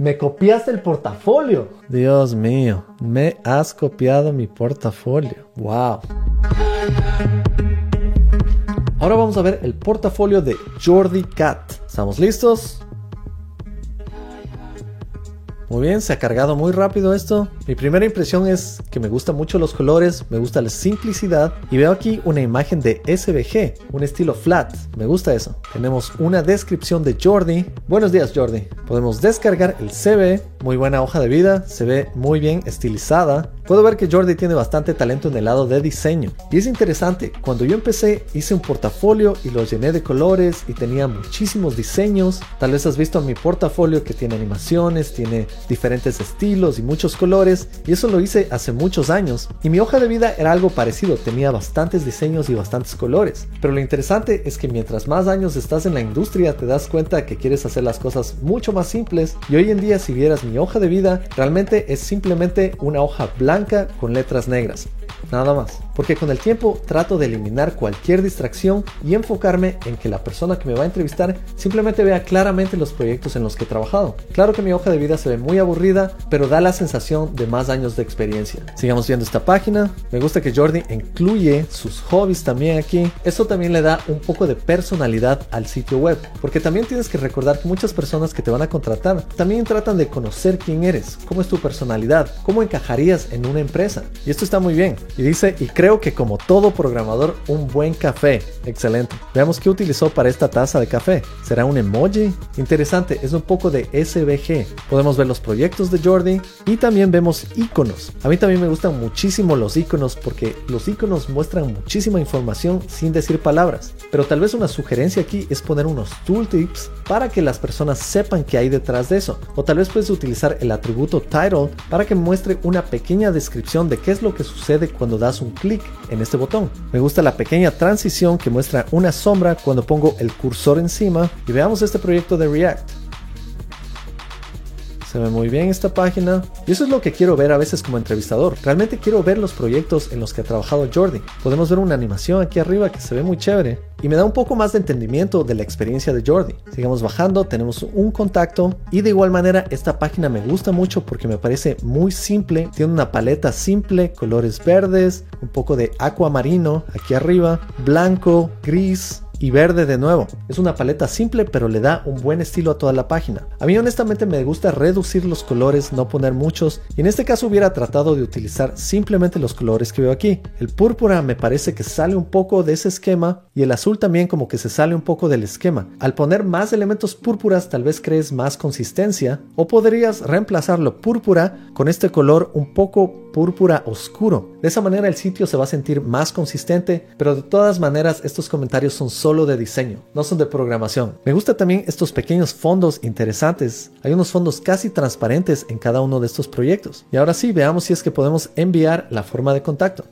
Me copiaste el portafolio. Dios mío, me has copiado mi portafolio. Wow. Ahora vamos a ver el portafolio de Jordi Cat. ¿Estamos listos? Muy bien, se ha cargado muy rápido esto. Mi primera impresión es que me gustan mucho los colores, me gusta la simplicidad y veo aquí una imagen de SVG, un estilo flat, me gusta eso. Tenemos una descripción de Jordi. Buenos días, Jordi. Podemos descargar el CV, muy buena hoja de vida, se ve muy bien estilizada. Puedo ver que Jordi tiene bastante talento en el lado de diseño. Y es interesante, cuando yo empecé hice un portafolio y lo llené de colores y tenía muchísimos diseños. Tal vez has visto mi portafolio que tiene animaciones, tiene diferentes estilos y muchos colores, y eso lo hice hace muchos años, y mi hoja de vida era algo parecido, tenía bastantes diseños y bastantes colores, pero lo interesante es que mientras más años estás en la industria te das cuenta que quieres hacer las cosas mucho más simples, y hoy en día si vieras mi hoja de vida, realmente es simplemente una hoja blanca con letras negras, nada más, porque con el tiempo trato de eliminar cualquier distracción y enfocarme en que la persona que me va a entrevistar simplemente vea claramente los proyectos en los que he trabajado. Claro que mi hoja de vida se ve muy aburrida, pero da la sensación de más años de experiencia. Sigamos viendo esta página. Me gusta que Jordi incluye sus hobbies también aquí. Esto también le da un poco de personalidad al sitio web, porque también tienes que recordar que muchas personas que te van a contratar también tratan de conocer quién eres, cómo es tu personalidad, cómo encajarías en una empresa. Y esto está muy bien. Y dice, y creo que como todo programador, un buen café. Excelente. Veamos qué utilizó para esta taza de café. ¿Será un emoji? Interesante, es un poco de SVG. Podemos ver los proyectos de Jordi y también vemos iconos. A mí también me gustan muchísimo los iconos porque los iconos muestran muchísima información sin decir palabras, pero tal vez una sugerencia aquí es poner unos tooltips para que las personas sepan qué hay detrás de eso, o tal vez puedes utilizar el atributo title para que muestre una pequeña descripción de qué es lo que sucede cuando das un clic en este botón. Me gusta la pequeña transición que muestra una sombra cuando pongo el cursor encima, y veamos este proyecto de React. Se ve muy bien esta página, y eso es lo que quiero ver a veces como entrevistador. Realmente quiero ver los proyectos en los que ha trabajado Jordi. Podemos ver una animación aquí arriba que se ve muy chévere y me da un poco más de entendimiento de la experiencia de Jordi. Sigamos bajando, tenemos un contacto, y de igual manera esta página me gusta mucho porque me parece muy simple, tiene una paleta simple, colores verdes, un poco de acuamarino aquí arriba, blanco, gris y verde de nuevo. Es una paleta simple pero le da un buen estilo a toda la página. A mí honestamente me gusta reducir los colores, no poner muchos, y en este caso hubiera tratado de utilizar simplemente los colores que veo aquí. El púrpura me parece que sale un poco de ese esquema, y el azul también como que se sale un poco del esquema. Al poner más elementos púrpuras tal vez crees más consistencia, o podrías reemplazar lo púrpura con este color un poco púrpura oscuro. De esa manera el sitio se va a sentir más consistente, pero de todas maneras estos comentarios son solo de diseño, no son de programación. Me gustan también estos pequeños fondos interesantes. Hay unos fondos casi transparentes en cada uno de estos proyectos. Y ahora sí, veamos si es que podemos enviar la forma de contacto.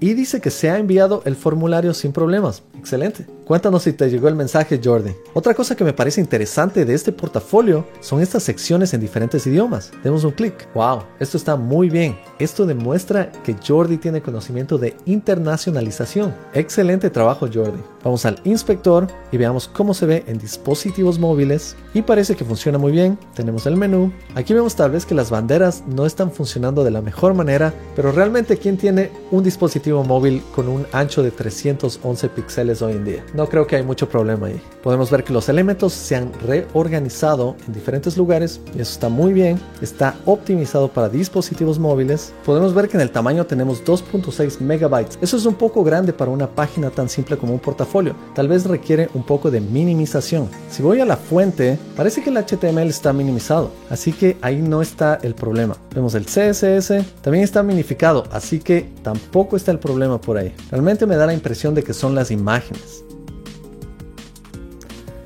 Y dice que se ha enviado el formulario sin problemas. Excelente. Cuéntanos si te llegó el mensaje, Jordi. Otra cosa que me parece interesante de este portafolio son estas secciones en diferentes idiomas. Demos un clic. ¡Wow! Esto está muy bien. Esto demuestra que Jordi tiene conocimiento de internacionalización. Excelente trabajo, Jordi. Vamos al inspector y veamos cómo se ve en dispositivos móviles. Y parece que funciona muy bien. Tenemos el menú. Aquí vemos tal vez que las banderas no están funcionando de la mejor manera, pero realmente ¿quién tiene un dispositivo móvil con un ancho de 311 píxeles hoy en día? No creo que hay mucho problema ahí. Podemos ver que los elementos se han reorganizado en diferentes lugares y eso está muy bien. Está optimizado para dispositivos móviles. Podemos ver que en el tamaño tenemos 2.6 megabytes. Eso es un poco grande para una página tan simple como un portafolio. Tal vez requiere un poco de minimización. Si voy a la fuente, parece que el HTML está minimizado, así que ahí no está el problema. Vemos el CSS, también está minificado, así que tampoco está el problema por ahí. Realmente me da la impresión de que son las imágenes.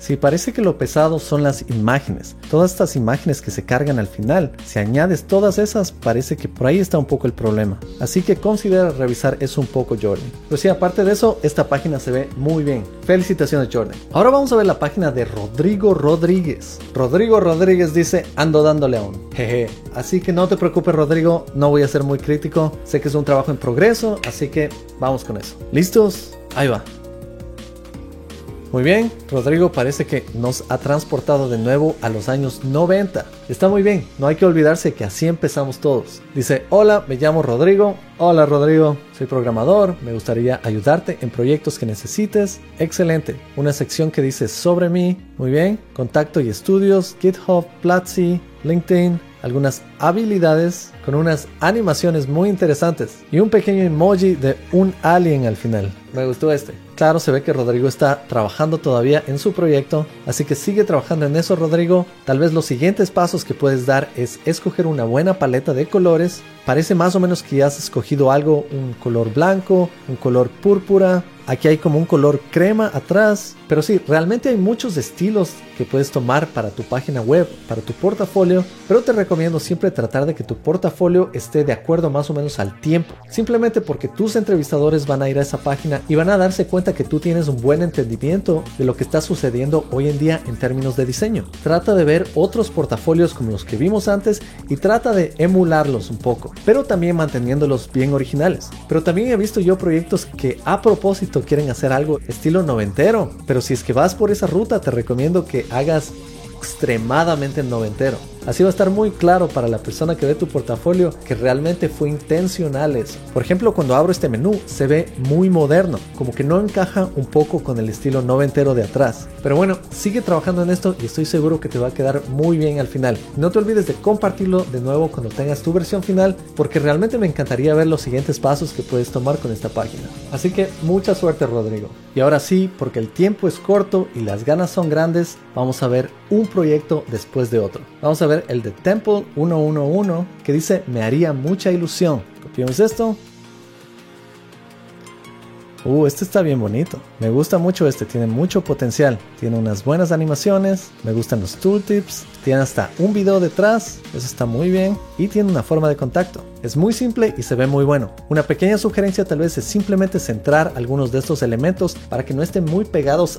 Sí, parece que lo pesado son las imágenes. Todas estas imágenes que se cargan al final, si añades todas esas, parece que por ahí está un poco el problema. Así que considera revisar eso un poco, Jordi. Pero sí, aparte de eso, esta página se ve muy bien. Felicitaciones, Jordi. Ahora vamos a ver la página de Rodrigo Rodríguez. Rodrigo Rodríguez dice, ando dándole aún. Jeje. Así que no te preocupes, Rodrigo, no voy a ser muy crítico. Sé que es un trabajo en progreso, así que vamos con eso. ¿Listos? Ahí va. Muy bien, Rodrigo parece que nos ha transportado de nuevo a los años 90. Está muy bien, no hay que olvidarse que así empezamos todos. Dice, hola, me llamo Rodrigo. Hola Rodrigo, soy programador, me gustaría ayudarte en proyectos que necesites. Excelente, una sección que dice sobre mí. Muy bien, contacto y estudios, GitHub, Platzi, LinkedIn, algunas habilidades con unas animaciones muy interesantes y un pequeño emoji de un alien al final. Me gustó este. Claro, se ve que Rodrigo está trabajando todavía en su proyecto, así que sigue trabajando en eso, Rodrigo. Tal vez los siguientes pasos que puedes dar es escoger una buena paleta de colores. Parece más o menos que ya has escogido algo, un color blanco, un color púrpura. Aquí hay como un color crema atrás, pero sí, realmente hay muchos estilos que puedes tomar para tu página web, para tu portafolio, pero te recomiendo siempre tratar de que tu portafolio esté de acuerdo más o menos al tiempo, simplemente porque tus entrevistadores van a ir a esa página y van a darse cuenta que tú tienes un buen entendimiento de lo que está sucediendo hoy en día en términos de diseño. Trata de ver otros portafolios como los que vimos antes y trata de emularlos un poco, pero también manteniéndolos bien originales. Pero también he visto yo proyectos que a propósito quieren hacer algo estilo noventero, pero si es que vas por esa ruta te recomiendo que hagas extremadamente noventero. Así va a estar muy claro para la persona que ve tu portafolio que realmente fue intencional eso. Por ejemplo, cuando abro este menú se ve muy moderno, como que no encaja un poco con el estilo noventero de atrás. Pero bueno, sigue trabajando en esto y estoy seguro que te va a quedar muy bien al final. No te olvides de compartirlo de nuevo cuando tengas tu versión final, porque realmente me encantaría ver los siguientes pasos que puedes tomar con esta página. Así que mucha suerte, Rodrigo. Y ahora sí, porque el tiempo es corto y las ganas son grandes, vamos a ver un proyecto después de otro. Vamos a ver el de Temple 111 que dice me haría mucha ilusión. Copiamos esto. Este está bien bonito. Me gusta mucho este, tiene mucho potencial. Tiene unas buenas animaciones, me gustan los tooltips, tiene hasta un video detrás, eso está muy bien. Y tiene una forma de contacto. Es muy simple y se ve muy bueno. Una pequeña sugerencia tal vez es simplemente centrar algunos de estos elementos para que no estén muy pegados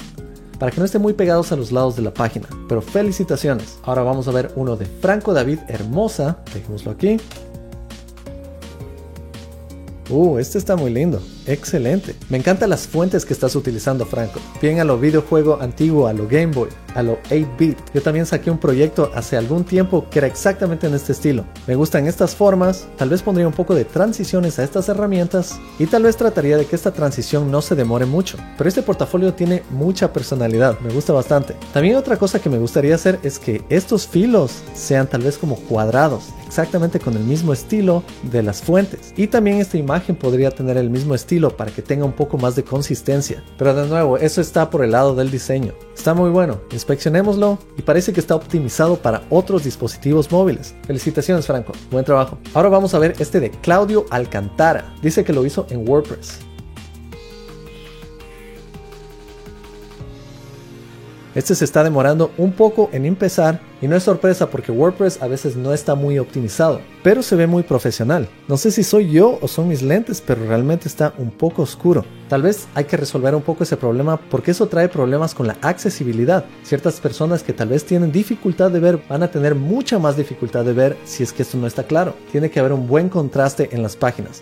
a los lados de la página. Pero felicitaciones. Ahora vamos a ver uno de Franco David Hermosa. Dejémoslo aquí. Este está muy lindo. Excelente. Me encantan las fuentes que estás utilizando, Franco. Bien a lo videojuego antiguo, a lo Game Boy, a lo 8-bit. Yo también saqué un proyecto hace algún tiempo que era exactamente en este estilo. Me gustan estas formas. Tal vez pondría un poco de transiciones a estas herramientas y tal vez trataría de que esta transición no se demore mucho. Pero este portafolio tiene mucha personalidad. Me gusta bastante. También otra cosa que me gustaría hacer es que estos filos sean tal vez como cuadrados, exactamente con el mismo estilo de las fuentes. Y también esta imagen podría tener el mismo estilo para que tenga un poco más de consistencia, pero de nuevo eso está por el lado del diseño. Está muy bueno, inspeccionémoslo y parece que está optimizado para otros dispositivos móviles. Felicitaciones, Franco, buen trabajo. Ahora vamos a ver este de Claudio Alcantara, dice que lo hizo en WordPress. Este se está demorando un poco en empezar y no es sorpresa porque WordPress a veces no está muy optimizado, pero se ve muy profesional. No sé si soy yo o son mis lentes, pero realmente está un poco oscuro. Tal vez hay que resolver un poco ese problema porque eso trae problemas con la accesibilidad. Ciertas personas que tal vez tienen dificultad de ver van a tener mucha más dificultad de ver si es que esto no está claro. Tiene que haber un buen contraste en las páginas.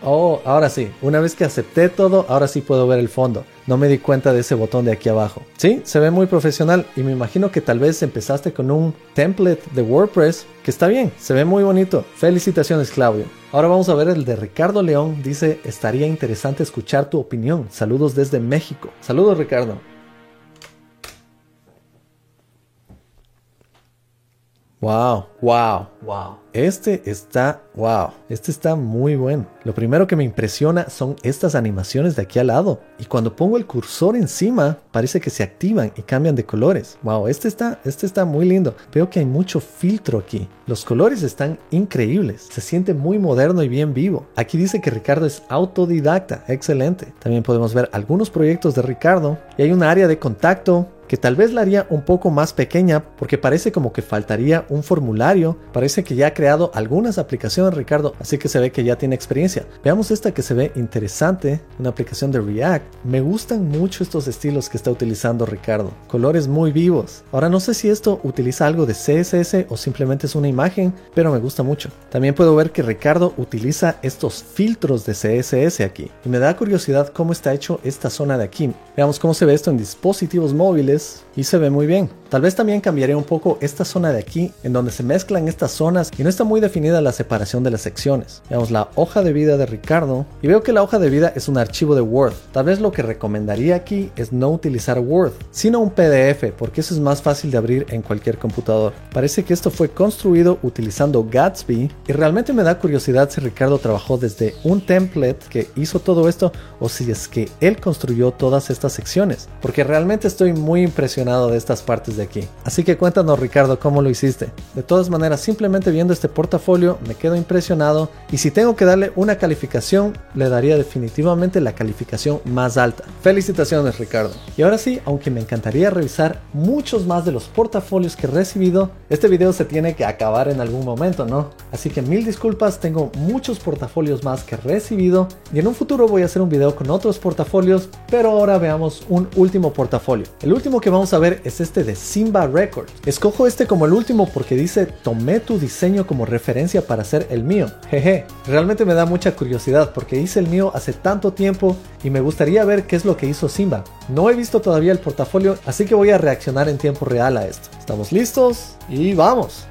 Ahora sí, una vez que acepté todo, ahora sí puedo ver el fondo. No me di cuenta de ese botón de aquí abajo. Sí, se ve muy profesional y me imagino que tal vez empezaste con un template de WordPress, que está bien, se ve muy bonito. Felicitaciones, Claudio. Ahora vamos a ver el de Ricardo León, dice, estaría interesante escuchar tu opinión. Saludos desde México. Saludos, Ricardo. Wow. Este está muy bueno. Lo primero que me impresiona son estas animaciones de aquí al lado. Y cuando pongo el cursor encima, parece que se activan y cambian de colores. Este está muy lindo. Veo que hay mucho filtro aquí. Los colores están increíbles. Se siente muy moderno y bien vivo. Aquí dice que Ricardo es autodidacta. Excelente. También podemos ver algunos proyectos de Ricardo. Y hay un área de contacto. que tal vez la haría un poco más pequeña porque parece como que faltaría un formulario. Parece que ya ha creado algunas aplicaciones Ricardo, así que se ve que ya tiene experiencia. Veamos esta que se ve interesante, una aplicación de React. Me gustan mucho estos estilos que está utilizando Ricardo, colores muy vivos. Ahora no sé si esto utiliza algo de CSS o simplemente es una imagen, pero me gusta mucho. También puedo ver que Ricardo utiliza estos filtros de CSS aquí y me da curiosidad cómo está hecho esta zona de aquí. Veamos cómo se ve esto en dispositivos móviles y se ve muy bien. Tal vez también cambiaré un poco esta zona de aquí, en donde se mezclan estas zonas y no está muy definida la separación de las secciones. Veamos la hoja de vida de Ricardo y veo que la hoja de vida es un archivo de Word. Tal vez lo que recomendaría aquí es no utilizar Word, sino un PDF, porque eso es más fácil de abrir en cualquier computador. Parece que esto fue construido utilizando Gatsby y realmente me da curiosidad si Ricardo trabajó desde un template que hizo todo esto o si es que él construyó todas estas secciones, porque realmente estoy muy impresionado de estas partes de aquí. Así que cuéntanos Ricardo cómo lo hiciste. De todas maneras, simplemente viendo este portafolio me quedo impresionado y si tengo que darle una calificación, le daría definitivamente la calificación más alta. Felicitaciones Ricardo. Y ahora sí, aunque me encantaría revisar muchos más de los portafolios que he recibido, este video se tiene que acabar en algún momento, ¿no? Así que mil disculpas, tengo muchos portafolios más que he recibido y en un futuro voy a hacer un video con otros portafolios, pero ahora veamos un último portafolio. El último que vamos a ver es este de Simba Records. Escojo este como el último porque dice tomé tu diseño como referencia para hacer el mío. Jeje, realmente me da mucha curiosidad porque hice el mío hace tanto tiempo y me gustaría ver qué es lo que hizo Simba. No he visto todavía el portafolio, así que voy a reaccionar en tiempo real a esto. ¿Estamos listos? Y vamos.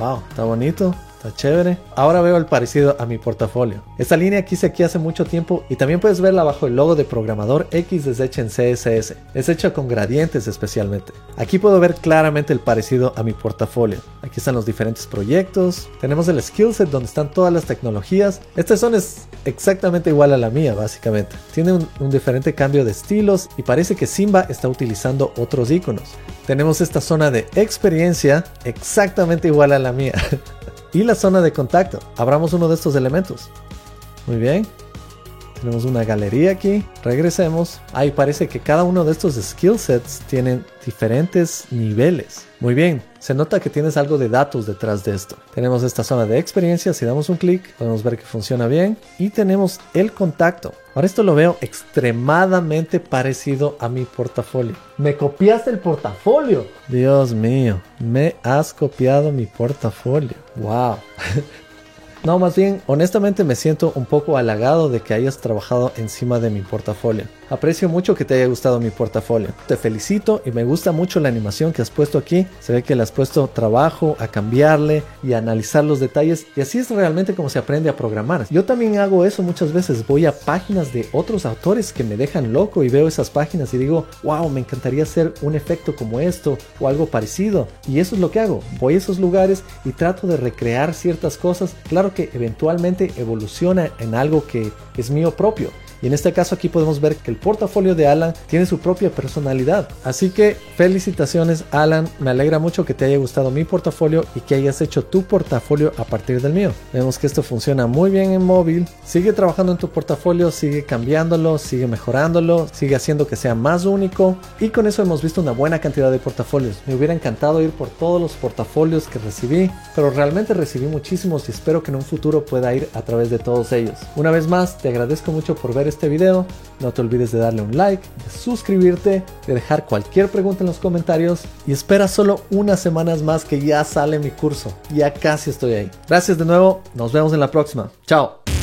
Wow, está bonito. Chévere. Ahora veo el parecido a mi portafolio. Esta línea que hice aquí hace mucho tiempo y también puedes verla bajo el logo de programador X deshecha en CSS. Es hecha con gradientes especialmente. Aquí puedo ver claramente el parecido a mi portafolio. Aquí están los diferentes proyectos. Tenemos el skill set donde están todas las tecnologías. Esta zona es exactamente igual a la mía básicamente. Tiene un diferente cambio de estilos y parece que Simba está utilizando otros iconos. Tenemos esta zona de experiencia exactamente igual a la mía. Y la zona de contacto. Abramos uno de estos elementos. Muy bien. Tenemos una galería aquí. Regresemos. Ahí parece que cada uno de estos skill sets tienen diferentes niveles. Muy bien. Se nota que tienes algo de datos detrás de esto. Tenemos esta zona de experiencia. Si damos un clic, podemos ver que funciona bien. Y tenemos el contacto. Ahora esto lo veo extremadamente parecido a mi portafolio. ¡Me copiaste el portafolio! Dios mío, me has copiado mi portafolio. ¡Wow! No, más bien, honestamente me siento un poco halagado de que hayas trabajado encima de mi portafolio. Aprecio mucho que te haya gustado mi portafolio. Te felicito y me gusta mucho la animación que has puesto aquí. Se ve que le has puesto trabajo a cambiarle y a analizar los detalles. Y así es realmente como se aprende a programar. Yo también hago eso muchas veces. Voy a páginas de otros autores que me dejan loco y veo esas páginas y digo, wow, me encantaría hacer un efecto como esto o algo parecido. Y eso es lo que hago. Voy a esos lugares y trato de recrear ciertas cosas. Claro que eventualmente evoluciona en algo que es mío propio. Y en este caso aquí podemos ver que el portafolio de Alan tiene su propia personalidad. Así que felicitaciones Alan, me alegra mucho que te haya gustado mi portafolio y que hayas hecho tu portafolio a partir del mío. Vemos que esto funciona muy bien en móvil. Sigue trabajando en tu portafolio, sigue cambiándolo, sigue mejorándolo, sigue haciendo que sea más único. Y con eso hemos visto una buena cantidad de portafolios. Me hubiera encantado ir por todos los portafolios que recibí, pero realmente recibí muchísimos y espero que en un futuro pueda ir a través de todos ellos. Una vez más, te agradezco mucho por ver este video, no te olvides de darle un like, de suscribirte, de dejar cualquier pregunta en los comentarios y espera solo unas semanas más que ya sale mi curso, ya casi estoy ahí. Gracias de nuevo, nos vemos en la próxima, chao.